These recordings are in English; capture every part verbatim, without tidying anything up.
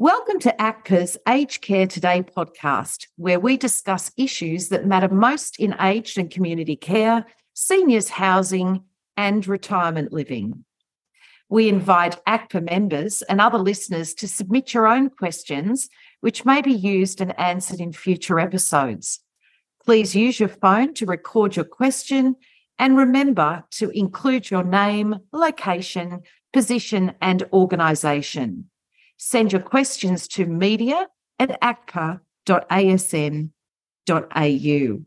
Welcome to ACCPA's Aged Care Today podcast, where we discuss issues that matter most in aged and community care, seniors housing and retirement living. We invite ACCPA members and other listeners to submit your own questions, which may be used and answered in future episodes. Please use your phone to record your question and remember to include your name, location, position and organisation. Send your questions to media at acpa dot a s n dot a u.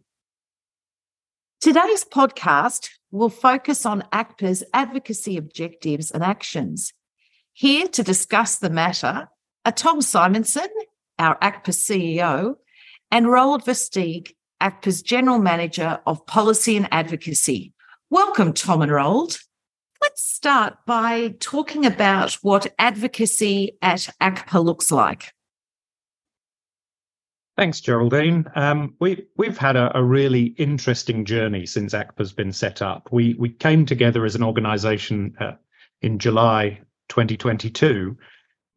Today's podcast will focus on ACCPA's advocacy objectives and actions. Here to discuss the matter are Tom Symondson, our ACCPA C E O, and Roald Versteeg, ACCPA's General Manager of Policy and Advocacy. Welcome, Tom and Roald. Let's start by talking about what advocacy at ACCPA looks like. Thanks, Geraldine. Um, we, we've had a, a really interesting journey since ACCPA's been set up. We, we came together as an organisation uh, in July twenty twenty-two,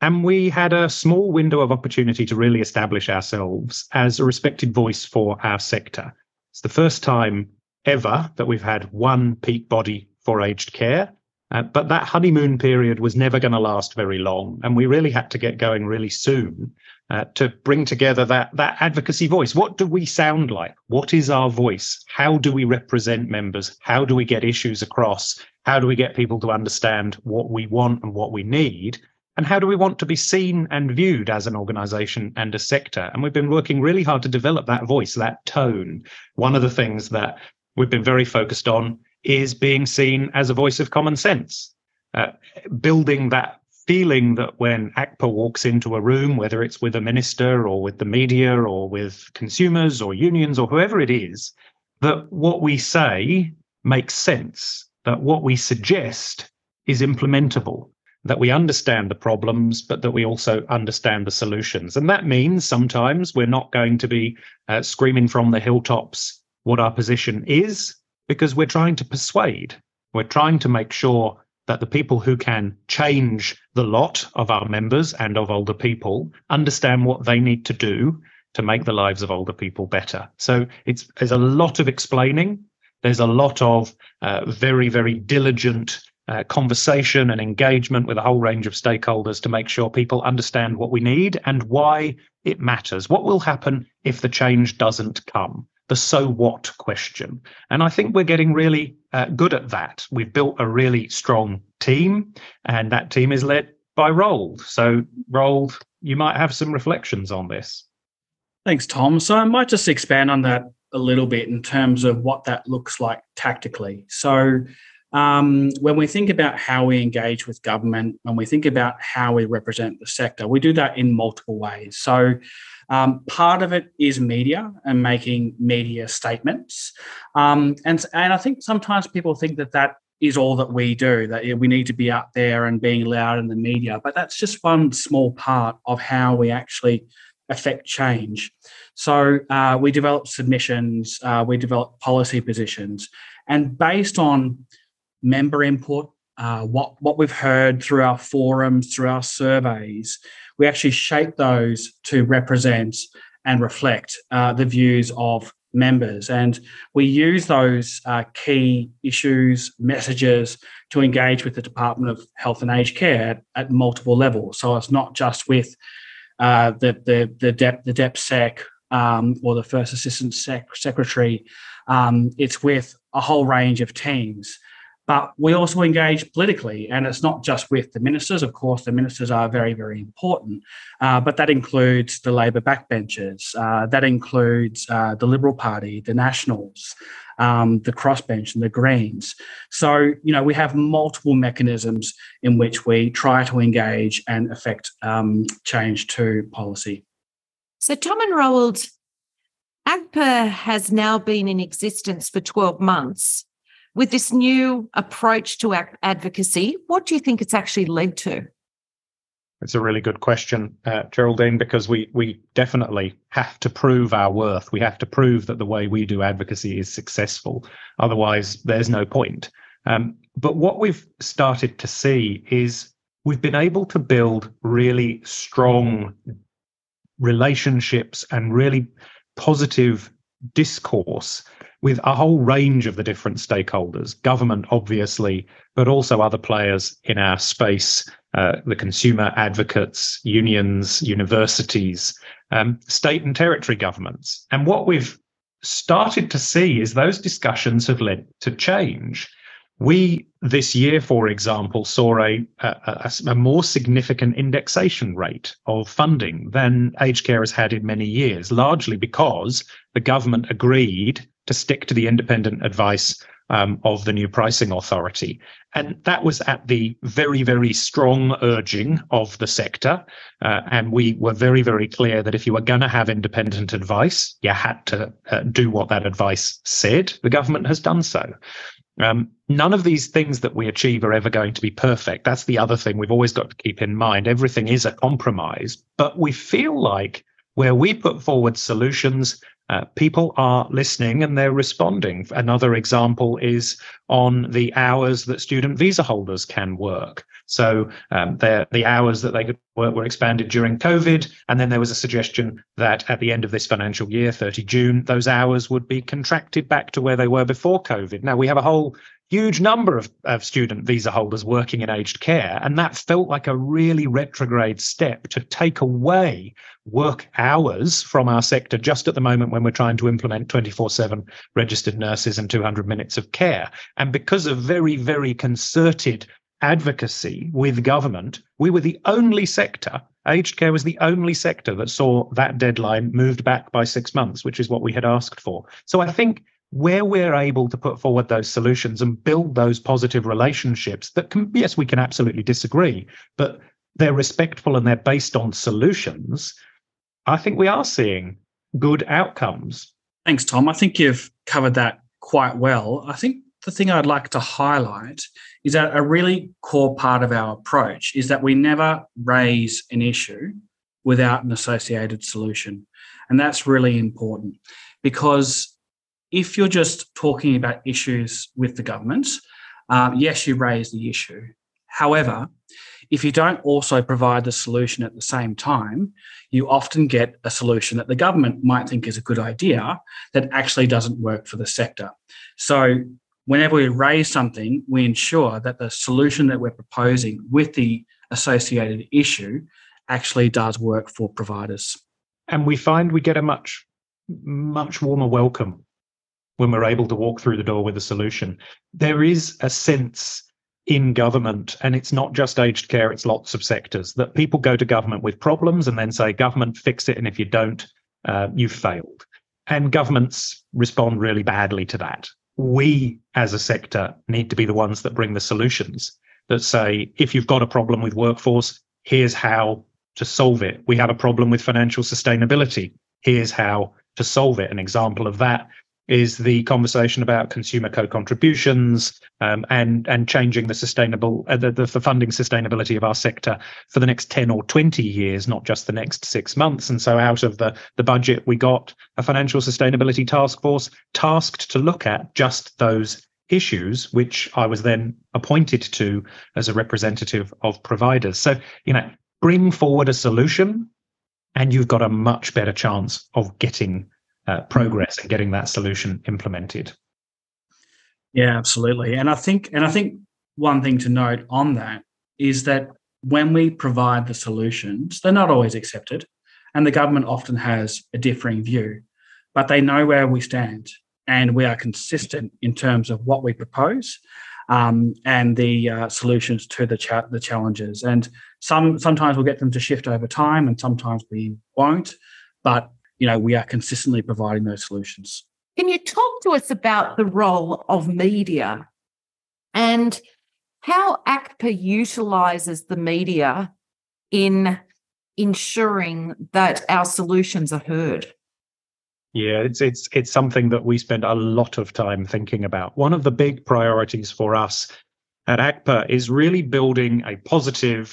and we had a small window of opportunity to really establish ourselves as a respected voice for our sector. It's the first time ever that we've had one peak body for aged care. Uh, but that honeymoon period was never going to last very long. And we really had to get going really soon uh, to bring together that, that advocacy voice. What do we sound like? What is our voice? How do we represent members? How do we get issues across? How do we get people to understand what we want and what we need? And how do we want to be seen and viewed as an organisation and a sector? And we've been working really hard to develop that voice, that tone. One of the things that we've been very focused on is being seen as a voice of common sense, uh, building that feeling that when ACCPA walks into a room, whether it's with a minister or with the media or with consumers or unions or whoever it is, that what we say makes sense, that what we suggest is implementable, that we understand the problems, but that we also understand the solutions. And that means sometimes we're not going to be uh, screaming from the hilltops what our position is, because we're trying to persuade, we're trying to make sure that the people who can change the lot of our members and of older people understand what they need to do to make the lives of older people better. So it's there's a lot of explaining. There's a lot of uh, very, very diligent uh, conversation and engagement with a whole range of stakeholders to make sure people understand what we need and why it matters. What will happen if the change doesn't come? The so what question. And I think we're getting really uh, good at that. We've built a really strong team, and that team is led by Roald. So, Roald, you might have some reflections on this. Thanks, Tom. So I might just expand on that a little bit in terms of what that looks like tactically. So um, when we think about how we engage with government, when we think about how we represent the sector, we do that in multiple ways. So Um, part of it is media and making media statements. Um, and, and I think sometimes people think that that is all that we do, that we need to be out there and being loud in the media. But that's just one small part of how we actually affect change. So uh, we develop submissions, uh, we develop policy positions. And based on member input, uh, what, what we've heard through our forums, through our surveys, we actually shape those to represent and reflect uh, the views of members. And we use those uh, key issues, messages to engage with the Department of Health and Aged Care at, at multiple levels. So it's not just with uh, the, the, the, De- the DepSec um, or the First Assistant Sec- Secretary. Um, it's with a whole range of teams. But we also engage politically, and it's not just with the ministers. Of course, the ministers are very, very important, uh, but that includes the Labor backbenchers, uh, that includes uh, the Liberal Party, the Nationals, um, the Crossbench and the Greens. So, you know, we have multiple mechanisms in which we try to engage and affect um, change to policy. So, Tom and Roald, ACCPA has now been in existence for twelve months. With this new approach to advocacy, what do you think it's actually led to? It's a really good question, uh, Geraldine, because we we definitely have to prove our worth. We have to prove that the way we do advocacy is successful. Otherwise, there's no point. Um, but what we've started to see is we've been able to build really strong relationships and really positive discourse with a whole range of the different stakeholders, government obviously, but also other players in our space, uh, the consumer advocates, unions, universities, um, state and territory governments. And what we've started to see is those discussions have led to change. We, this year, for example, saw a, a, a more significant indexation rate of funding than aged care has had in many years, largely because the government agreed to stick to the independent advice um, of the new pricing authority. And that was at the very, very strong urging of the sector. Uh, and we were very, very clear that if you were going to have independent advice, you had to uh, do what that advice said. The government has done so. Um, none of these things that we achieve are ever going to be perfect. That's the other thing we've always got to keep in mind. Everything is a compromise, but we feel like where we put forward solutions, uh, people are listening and they're responding. Another example is on the hours that student visa holders can work. So um, the hours that they could work were expanded during COVID, and then there was a suggestion that at the end of this financial year, thirtieth of June, those hours would be contracted back to where they were before COVID. Now, we have a whole huge number of, of student visa holders working in aged care, and that felt like a really retrograde step to take away work hours from our sector just at the moment when we're trying to implement twenty-four seven registered nurses and two hundred minutes of care. And because of very, very concerted advocacy with government, we were the only sector, aged care was the only sector that saw that deadline moved back by six months, which is what we had asked for. So I think where we're able to put forward those solutions and build those positive relationships that can, yes, we can absolutely disagree, but they're respectful and they're based on solutions, I think we are seeing good outcomes. Thanks, Tom. I think you've covered that quite well. I think the thing I'd like to highlight is that a really core part of our approach is that we never raise an issue without an associated solution. And that's really important, because if you're just talking about issues with the government, um, yes, you raise the issue. However, if you don't also provide the solution at the same time, you often get a solution that the government might think is a good idea that actually doesn't work for the sector. So whenever we raise something, we ensure that the solution that we're proposing with the associated issue actually does work for providers. And we find we get a much, much warmer welcome when we're able to walk through the door with a solution. There is a sense in government, and it's not just aged care, it's lots of sectors, that people go to government with problems and then say, government, fix it, and if you don't, uh, you've failed. And governments respond really badly to that. We as a sector need to be the ones that bring the solutions that say, if you've got a problem with workforce, here's how to solve it. We have a problem with financial sustainability. Here's how to solve it. An example of that is the conversation about consumer co-contributions um, and, and changing the sustainable uh, the, the funding sustainability of our sector for the next ten or twenty years, not just the next six months. And so out of the, the budget, we got a financial sustainability task force tasked to look at just those issues, which I was then appointed to as a representative of providers. So, you know, bring forward a solution and you've got a much better chance of getting Uh, progress and getting that solution implemented. Yeah, absolutely. And I think, and I think one thing to note on that is that when we provide the solutions, they're not always accepted, and the government often has a differing view, but they know where we stand, and we are consistent in terms of what we propose um, and the uh, solutions to the cha- the challenges. And some sometimes we'll get them to shift over time, and sometimes we won't, but you know, we are consistently providing those solutions. Can you talk to us about the role of media and how A C C P A utilises the media in ensuring that our solutions are heard? Yeah, it's it's it's something that we spend a lot of time thinking about. One of the big priorities for us at A C C P A is really building a positive,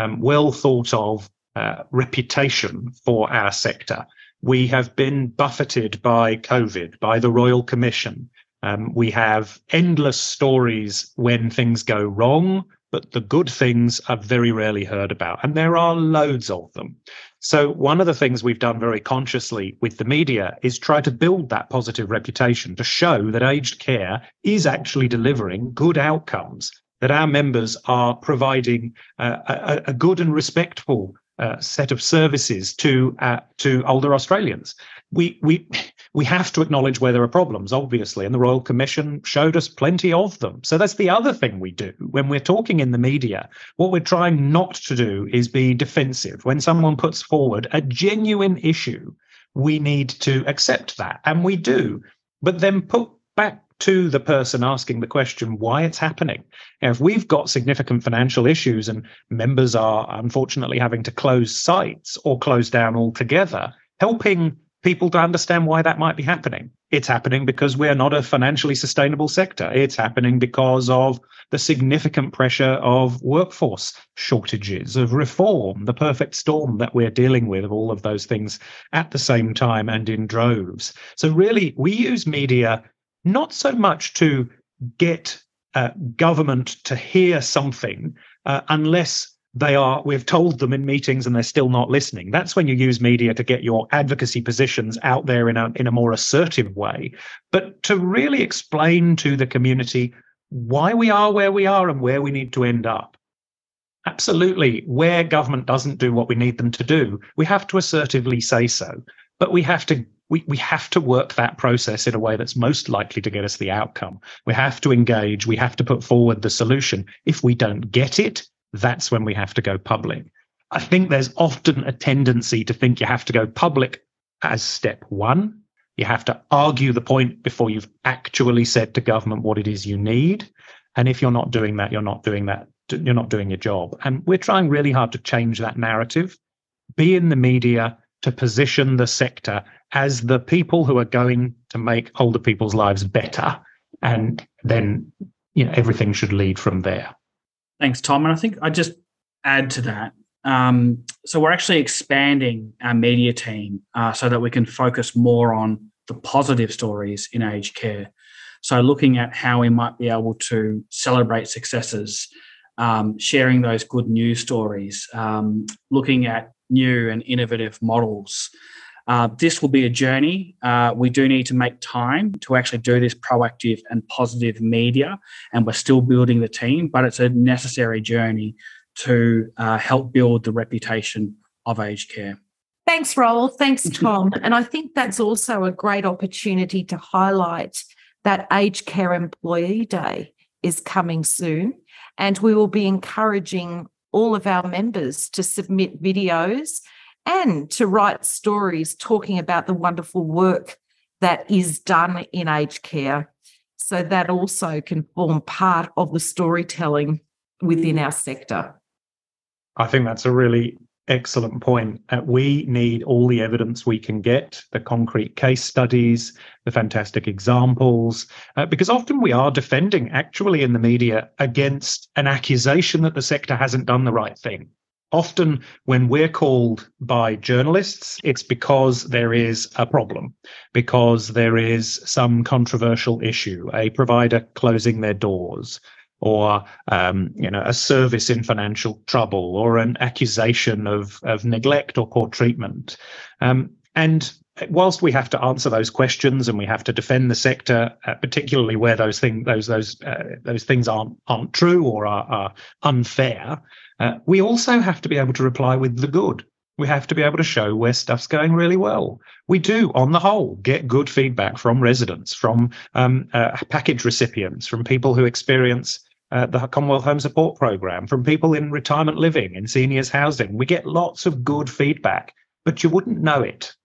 um, well thought of uh, reputation for our sector. We have been buffeted by COVID, by the Royal Commission. Um, we have endless stories when things go wrong, but the good things are very rarely heard about, and there are loads of them. So one of the things we've done very consciously with the media is try to build that positive reputation to show that aged care is actually delivering good outcomes, that our members are providing uh, a, a good and respectful uh, set of services to uh, to older Australians. We we we have to acknowledge where there are problems, obviously, and the Royal Commission showed us plenty of them. So that's the other thing we do when we're talking in the media. What we're trying not to do is be defensive. When someone puts forward a genuine issue, we need to accept that, and we do, but then put back to the person asking the question why it's happening. Now, if we've got significant financial issues and members are unfortunately having to close sites or close down altogether, helping people to understand why that might be happening. It's happening because we're not a financially sustainable sector. It's happening because of the significant pressure of workforce shortages, of reform, the perfect storm that we're dealing with, of all of those things at the same time and in droves. So really, we use media not so much to get uh, government to hear something, uh, unless they are, we've told them in meetings and they're still not listening. That's when you use media to get your advocacy positions out there in a in a more assertive way, but to really explain to the community why we are where we are and where we need to end up. Absolutely, where government doesn't do what we need them to do, we have to assertively say so, but we have to We we have to work that process in a way that's most likely to get us the outcome. We have to engage. We have to put forward the solution. If we don't get it, that's when we have to go public. I think there's often a tendency to think you have to go public as step one. You have to argue the point before you've actually said to government what it is you need. And if you're not doing that, you're not doing that. You're not doing your job. And we're trying really hard to change that narrative. Be in the media to position the sector as the people who are going to make older people's lives better. And then, you know, everything should lead from there. Thanks, Tom. And I think I just add to that. Um, so we're actually expanding our media team uh, so that we can focus more on the positive stories in aged care. So looking at how we might be able to celebrate successes, um, sharing those good news stories, um, looking at new and innovative models. Uh, this will be a journey. Uh, we do need to make time to actually do this proactive and positive media, and we're still building the team, but it's a necessary journey to uh, help build the reputation of aged care. Thanks, Roald. Thanks, Tom. And I think that's also a great opportunity to highlight that Aged Care Employee Day is coming soon, and we will be encouraging all of our members to submit videos and to write stories talking about the wonderful work that is done in aged care. So that also can form part of the storytelling within our sector. I think that's a really excellent point. Uh, we need all the evidence we can get, the concrete case studies, the fantastic examples, uh, because often we are defending actually in the media against an accusation that the sector hasn't done the right thing. Often when we're called by journalists, it's because there is a problem, because there is some controversial issue, a provider closing their doors, or um, you know, a service in financial trouble, or an accusation of, of neglect or poor treatment. Um, and whilst we have to answer those questions and we have to defend the sector, uh, particularly where those thing, those those uh, those things aren't aren't true or are, are unfair, uh, we also have to be able to reply with the good. We have to be able to show where stuff's going really well. We do, on the whole, get good feedback from residents, from um, uh, package recipients, from people who experience Uh, the Commonwealth Home Support Programme, from people in retirement living, in seniors housing. We get lots of good feedback, but you wouldn't know it.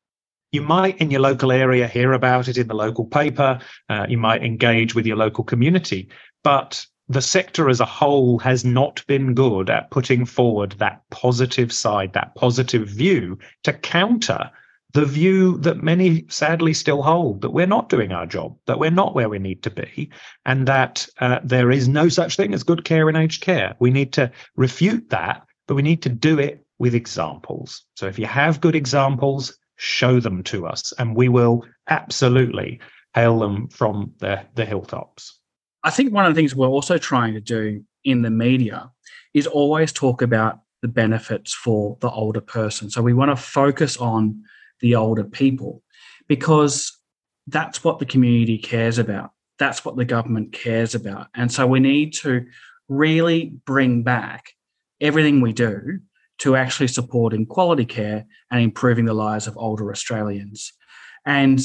You might in your local area hear about it in the local paper. Uh, you might engage with your local community, but the sector as a whole has not been good at putting forward that positive side, that positive view to counter the view that many sadly still hold, that we're not doing our job, that we're not where we need to be, and that uh, there is no such thing as good care in aged care. We need to refute that, but we need to do it with examples. So if you have good examples, show them to us, and we will absolutely hail them from the, the hilltops. I think one of the things we're also trying to do in the media is always talk about the benefits for the older person. So we want to focus on the older people because that's what the community cares about. That's what the government cares about. And so we need to really bring back everything we do to actually supporting quality care and improving the lives of older Australians. And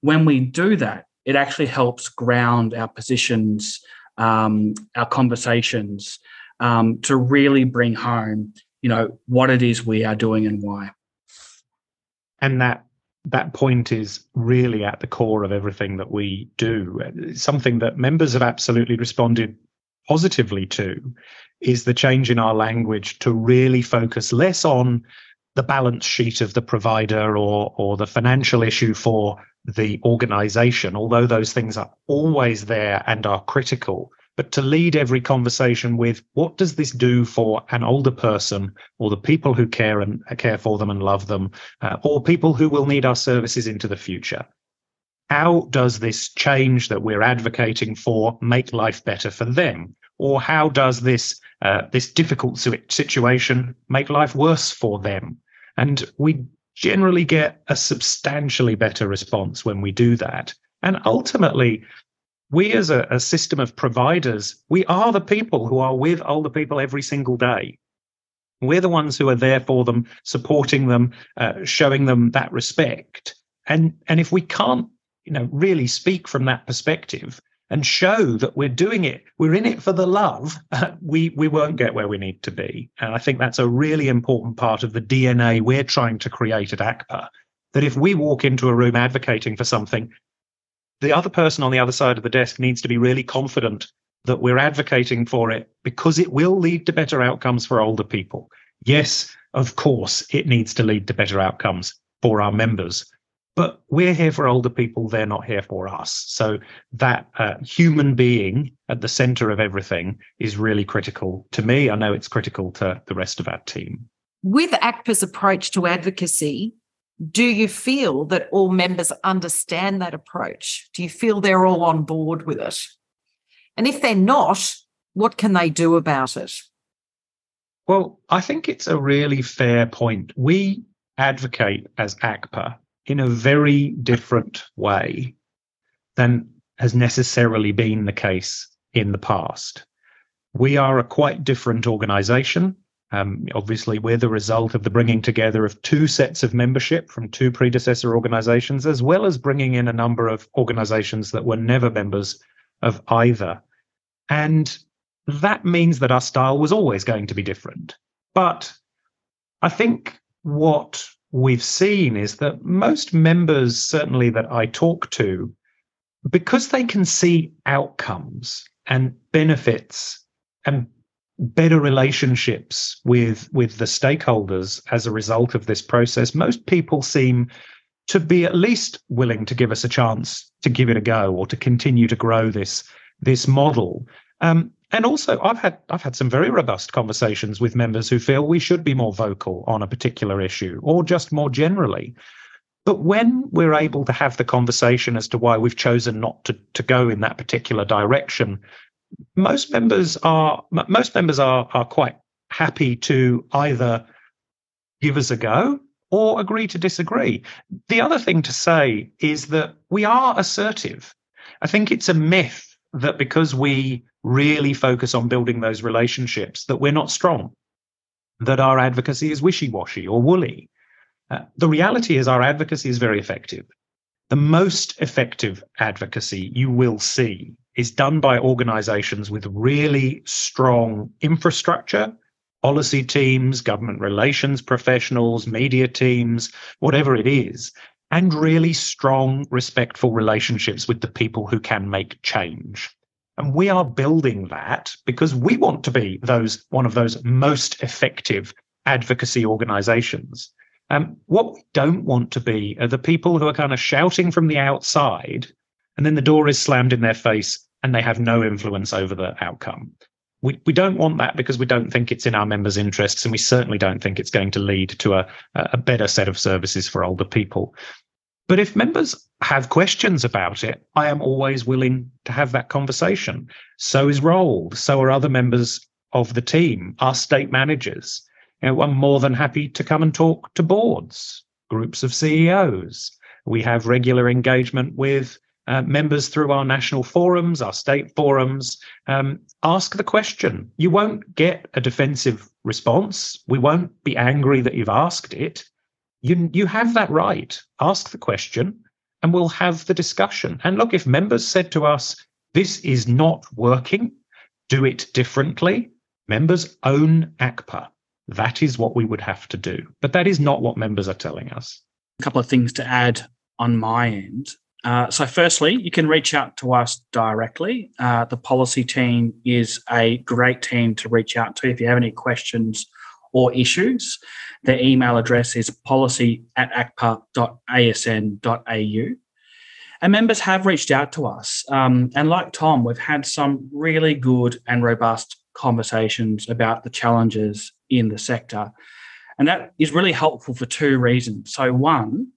when we do that, it actually helps ground our positions, um, our conversations, um, to really bring home, you know, what it is we are doing and why. And that that point is really at the core of everything that we do. Something that members have absolutely responded positively to is the change in our language to really focus less on the balance sheet of the provider or, or the financial issue for the organisation, although those things are always there and are critical, but to lead every conversation with what does this do for an older person or the people who care and care for them and love them, uh, or people who will need our services into the future. How does this change that we're advocating for make life better for them? Or how does this uh, this difficult situation make life worse for them? And we generally get a substantially better response when we do that. And ultimately, we as a, a system of providers, we are the people who are with older people every single day. We're the ones who are there for them, supporting them, uh, showing them that respect. And, and if we can't, you know, really speak from that perspective, and show that we're doing it, we're in it for the love, uh, we, we won't get where we need to be. And I think that's a really important part of the D N A we're trying to create at A C C P A, that if we walk into a room advocating for something, the other person on the other side of the desk needs to be really confident that we're advocating for it because it will lead to better outcomes for older people. Yes, of course, it needs to lead to better outcomes for our members. But we're here for older people, they're not here for us. So that uh, human being at the centre of everything is really critical to me. I know it's critical to the rest of our team. With A C C P A's approach to advocacy, do you feel that all members understand that approach? Do you feel they're all on board with it? And if they're not, what can they do about it? Well, I think it's a really fair point. We advocate as A C C P A in a very different way than has necessarily been the case in the past. We are a quite different organisation. Um, obviously, we're the result of the bringing together of two sets of membership from two predecessor organisations, as well as bringing in a number of organisations that were never members of either. And that means that our style was always going to be different. But I think what we've seen is that most members, certainly that I talk to, because they can see outcomes and benefits and better relationships with, with the stakeholders as a result of this process, most people seem to be at least willing to give us a chance to give it a go or to continue to grow this, this model. Um, And also, I've had I've had some very robust conversations with members who feel we should be more vocal on a particular issue or just more generally. But when we're able to have the conversation as to why we've chosen not to, to go in that particular direction, most members are most members are are quite happy to either give us a go or agree to disagree. The other thing to say is that we are assertive. I think it's a myth that because we really focus on building those relationships, that we're not strong, that our advocacy is wishy-washy or woolly. Uh, the reality is our advocacy is very effective. The most effective advocacy you will see is done by organisations with really strong infrastructure, policy teams, government relations professionals, media teams, whatever it is, and really strong, respectful relationships with the people who can make change. And we are building that because we want to be those one of those most effective advocacy organisations. Um, what we don't want to be are the people who are kind of shouting from the outside and then the door is slammed in their face and they have no influence over the outcome. We we don't want that because we don't think it's in our members' interests, and we certainly don't think it's going to lead to a, a better set of services for older people. But if members have questions about it, I am always willing to have that conversation. So is Roald. So are other members of the team, our state managers. You know, I'm more than happy to come and talk to boards, groups of C E Os. We have regular engagement with uh, members through our national forums, our state forums. Um, ask the question. You won't get a defensive response. We won't be angry that you've asked it. You, you have that right. Ask the question and we'll have the discussion. And look, if members said to us, this is not working, do it differently, members own A C C P A. That is what we would have to do. But that is not what members are telling us. A couple of things to add on my end. Uh, so firstly, you can reach out to us directly. Uh, the policy team is a great team to reach out to if you have any questions or issues. Their email address is policy at a c p a dot a s n dot a u. And members have reached out to us. Um, and like Tom, we've had some really good and robust conversations about the challenges in the sector. And that is really helpful for two reasons. So one,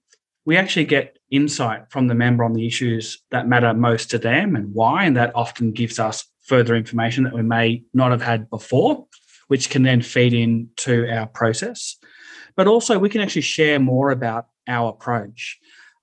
we actually get insight from the member on the issues that matter most to them and why, and that often gives us further information that we may not have had before, which can then feed into our process. But also we can actually share more about our approach.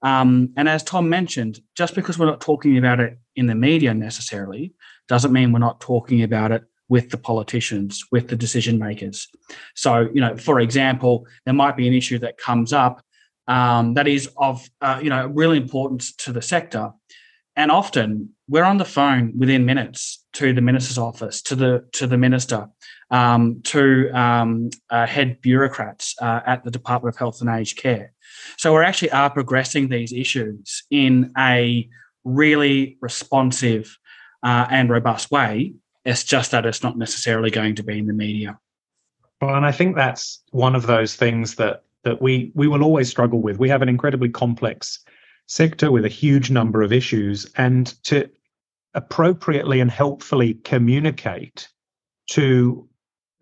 Um, and as Tom mentioned, just because we're not talking about it in the media necessarily doesn't mean we're not talking about it with the politicians, with the decision makers. So, you know, for example, there might be an issue that comes up um, that is of, uh, you know, real importance to the sector. And often we're on the phone within minutes to the minister's office, to the to the minister, um, to um, uh, head bureaucrats uh, at the Department of Health and Aged Care. So we actually are progressing these issues in a really responsive uh, and robust way. It's just that it's not necessarily going to be in the media. Well, and I think that's one of those things that that we we will always struggle with. We have an incredibly complex sector with a huge number of issues, and to appropriately and helpfully communicate to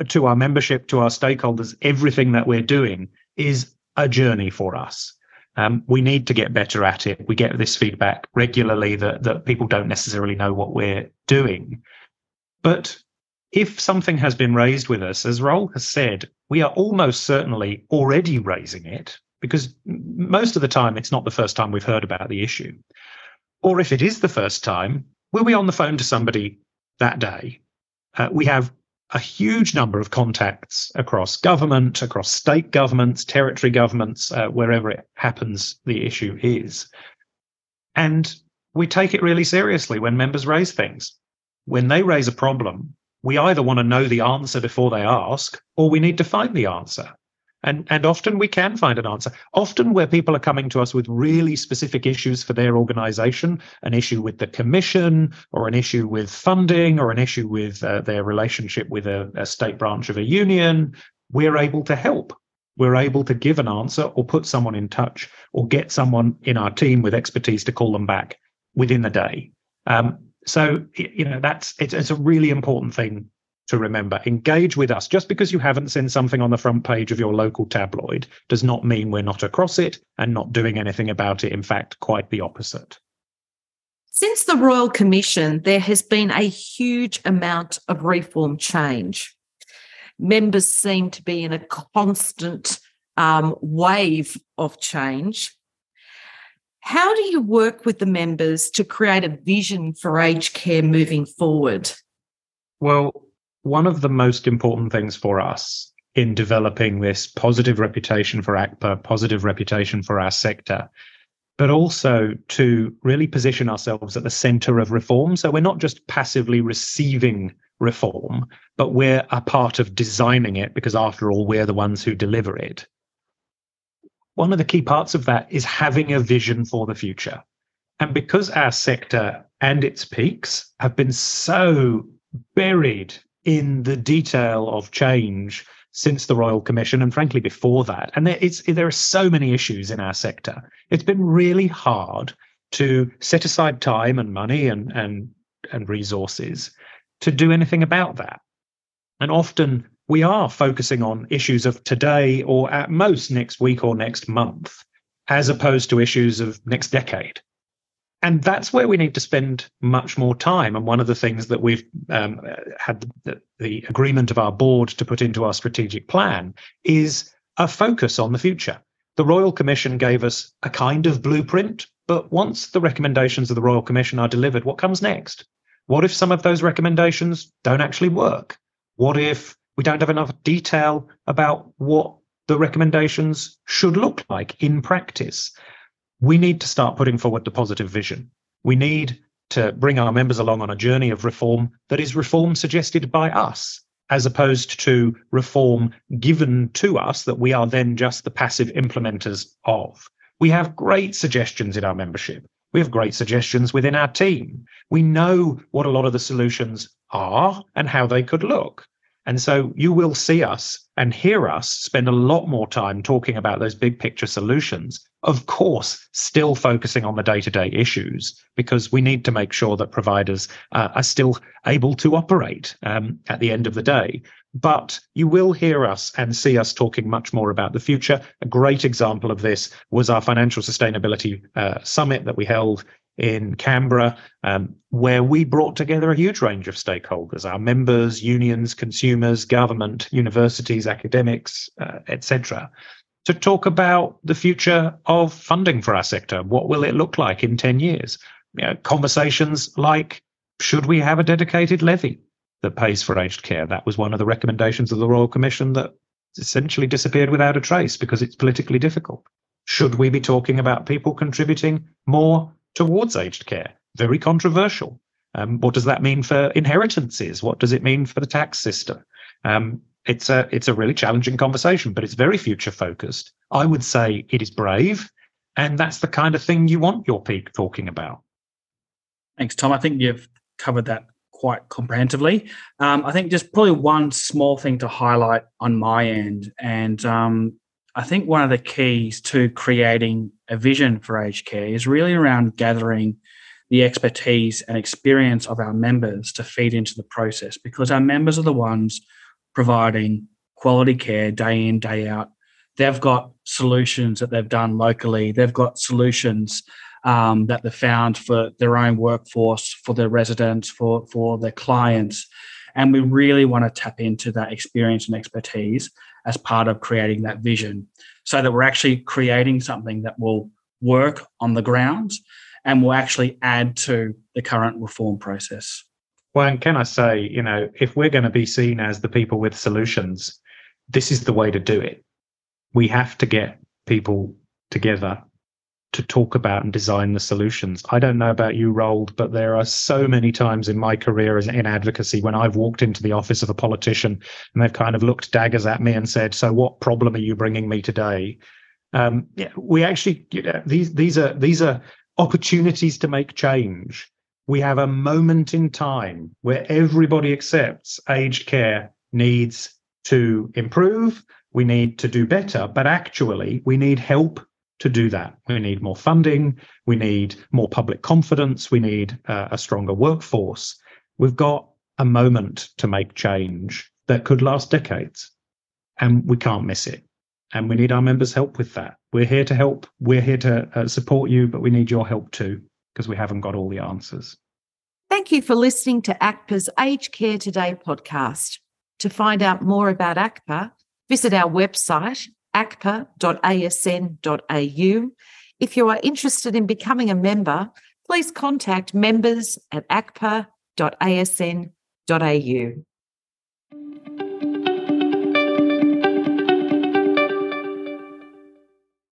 to our membership, to our stakeholders, everything that we're doing is a journey for us. Um, we need to get better at it. We get this feedback regularly that that people don't necessarily know what we're doing. But if something has been raised with us, as Roald has said, we are almost certainly already raising it, because most of the time it's not the first time we've heard about the issue. Or if it is the first time, were we on the phone to somebody that day? Uh, we have a huge number of contacts across government, across state governments, territory governments, uh, wherever it happens the issue is. And we take it really seriously when members raise things. When they raise a problem, we either want to know the answer before they ask, or we need to find the answer. And, and often we can find an answer. Often where people are coming to us with really specific issues for their organisation, an issue with the commission, or an issue with funding, or an issue with uh, their relationship with a, a state branch of a union, we're able to help. We're able to give an answer or put someone in touch or get someone in our team with expertise to call them back within the day. Um, So, you know, that's it's, it's a really important thing to remember. Engage with us. Just because you haven't seen something on the front page of your local tabloid does not mean we're not across it and not doing anything about it. In fact, quite the opposite. Since the Royal Commission, there has been a huge amount of reform change. Members seem to be in a constant um, wave of change. How do you work with the members to create a vision for aged care moving forward? Well, one of the most important things for us in developing this positive reputation for A C C P A, positive reputation for our sector, but also to really position ourselves at the centre of reform. So we're not just passively receiving reform, but we're a part of designing it, because after all, we're the ones who deliver it. One of the key parts of that is having a vision for the future. And because our sector and its peaks have been so buried in the detail of change since the Royal Commission, and frankly before that, and there, it's, there are so many issues in our sector, it's been really hard to set aside time and money and, and, and resources to do anything about that. And often, we are focusing on issues of today or at most next week or next month. as opposed to issues of next decade. And that's where we need to spend much more time. And one of the things that we've um, had the, the agreement of our board to put into our strategic plan is a focus on the future. The Royal Commission gave us a kind of blueprint, but once the recommendations of the Royal Commission are delivered, what comes next? What if some of those recommendations don't actually work? What if we don't have enough detail about what the recommendations should look like in practice? We need to start putting forward the positive vision. We need to bring our members along on a journey of reform that is reform suggested by us, as opposed to reform given to us that we are then just the passive implementers of. We have great suggestions in our membership. We have great suggestions within our team. We know what a lot of the solutions are and how they could look. And so you will see us and hear us spend a lot more time talking about those big picture solutions, of course, still focusing on the day-to-day issues, because we need to make sure that providers uh, are still able to operate um, at the end of the day. But you will hear us and see us talking much more about the future. A great example of this was our financial sustainability uh, summit that we held in Canberra, um, where we brought together a huge range of stakeholders, our members, unions, consumers, government, universities, academics, uh, et cetera, to talk about the future of funding for our sector. What will it look like in ten years? You know, conversations like, should we have a dedicated levy that pays for aged care? That was one of the recommendations of the Royal Commission that essentially disappeared without a trace because it's politically difficult. Should we be talking about people contributing more towards aged care? Very controversial. Um, what does that mean for inheritances? What does it mean for the tax system? Um, it's a it's a really challenging conversation, but it's very future focused. I would say it is brave, and that's the kind of thing you want your peak talking about. Thanks, Tom. I think you've covered that quite comprehensively. Um, I think just probably one small thing to highlight on my end, and um, I think one of the keys to creating a vision for aged care is really around gathering the expertise and experience of our members to feed into the process, because our members are the ones providing quality care day in, day out. They've got solutions that they've done locally. They've got solutions um, that they've found for their own workforce, for their residents, for, for their clients. And we really want to tap into that experience and expertise as part of creating that vision, so that we're actually creating something that will work on the ground and will actually add to the current reform process. Well, and can I say, you know, if we're going to be seen as the people with solutions, this is the way to do it. We have to get people together to talk about and design the solutions. I don't know about you, Roald, but there are so many times in my career as in advocacy when I've walked into the office of a politician and they've kind of looked daggers at me and said, "So what problem are you bringing me today?" Um, yeah, we actually, you know, these these are these are opportunities to make change. We have a moment in time where everybody accepts aged care needs to improve. We need to do better, but actually we need help to do that. We need more funding, we need more public confidence, we need uh, a stronger workforce. We've got a moment to make change that could last decades, and we can't miss it. And we need our members' help with that. We're here to help, we're here to uh, support you, but we need your help too, because we haven't got all the answers. Thank you for listening to A C C P A's Aged Care Today podcast. To find out more about A C C P A, visit our website, a c c p a dot a s n dot a u. If you are interested in becoming a member, please contact members at a c c p a dot a s n dot a u.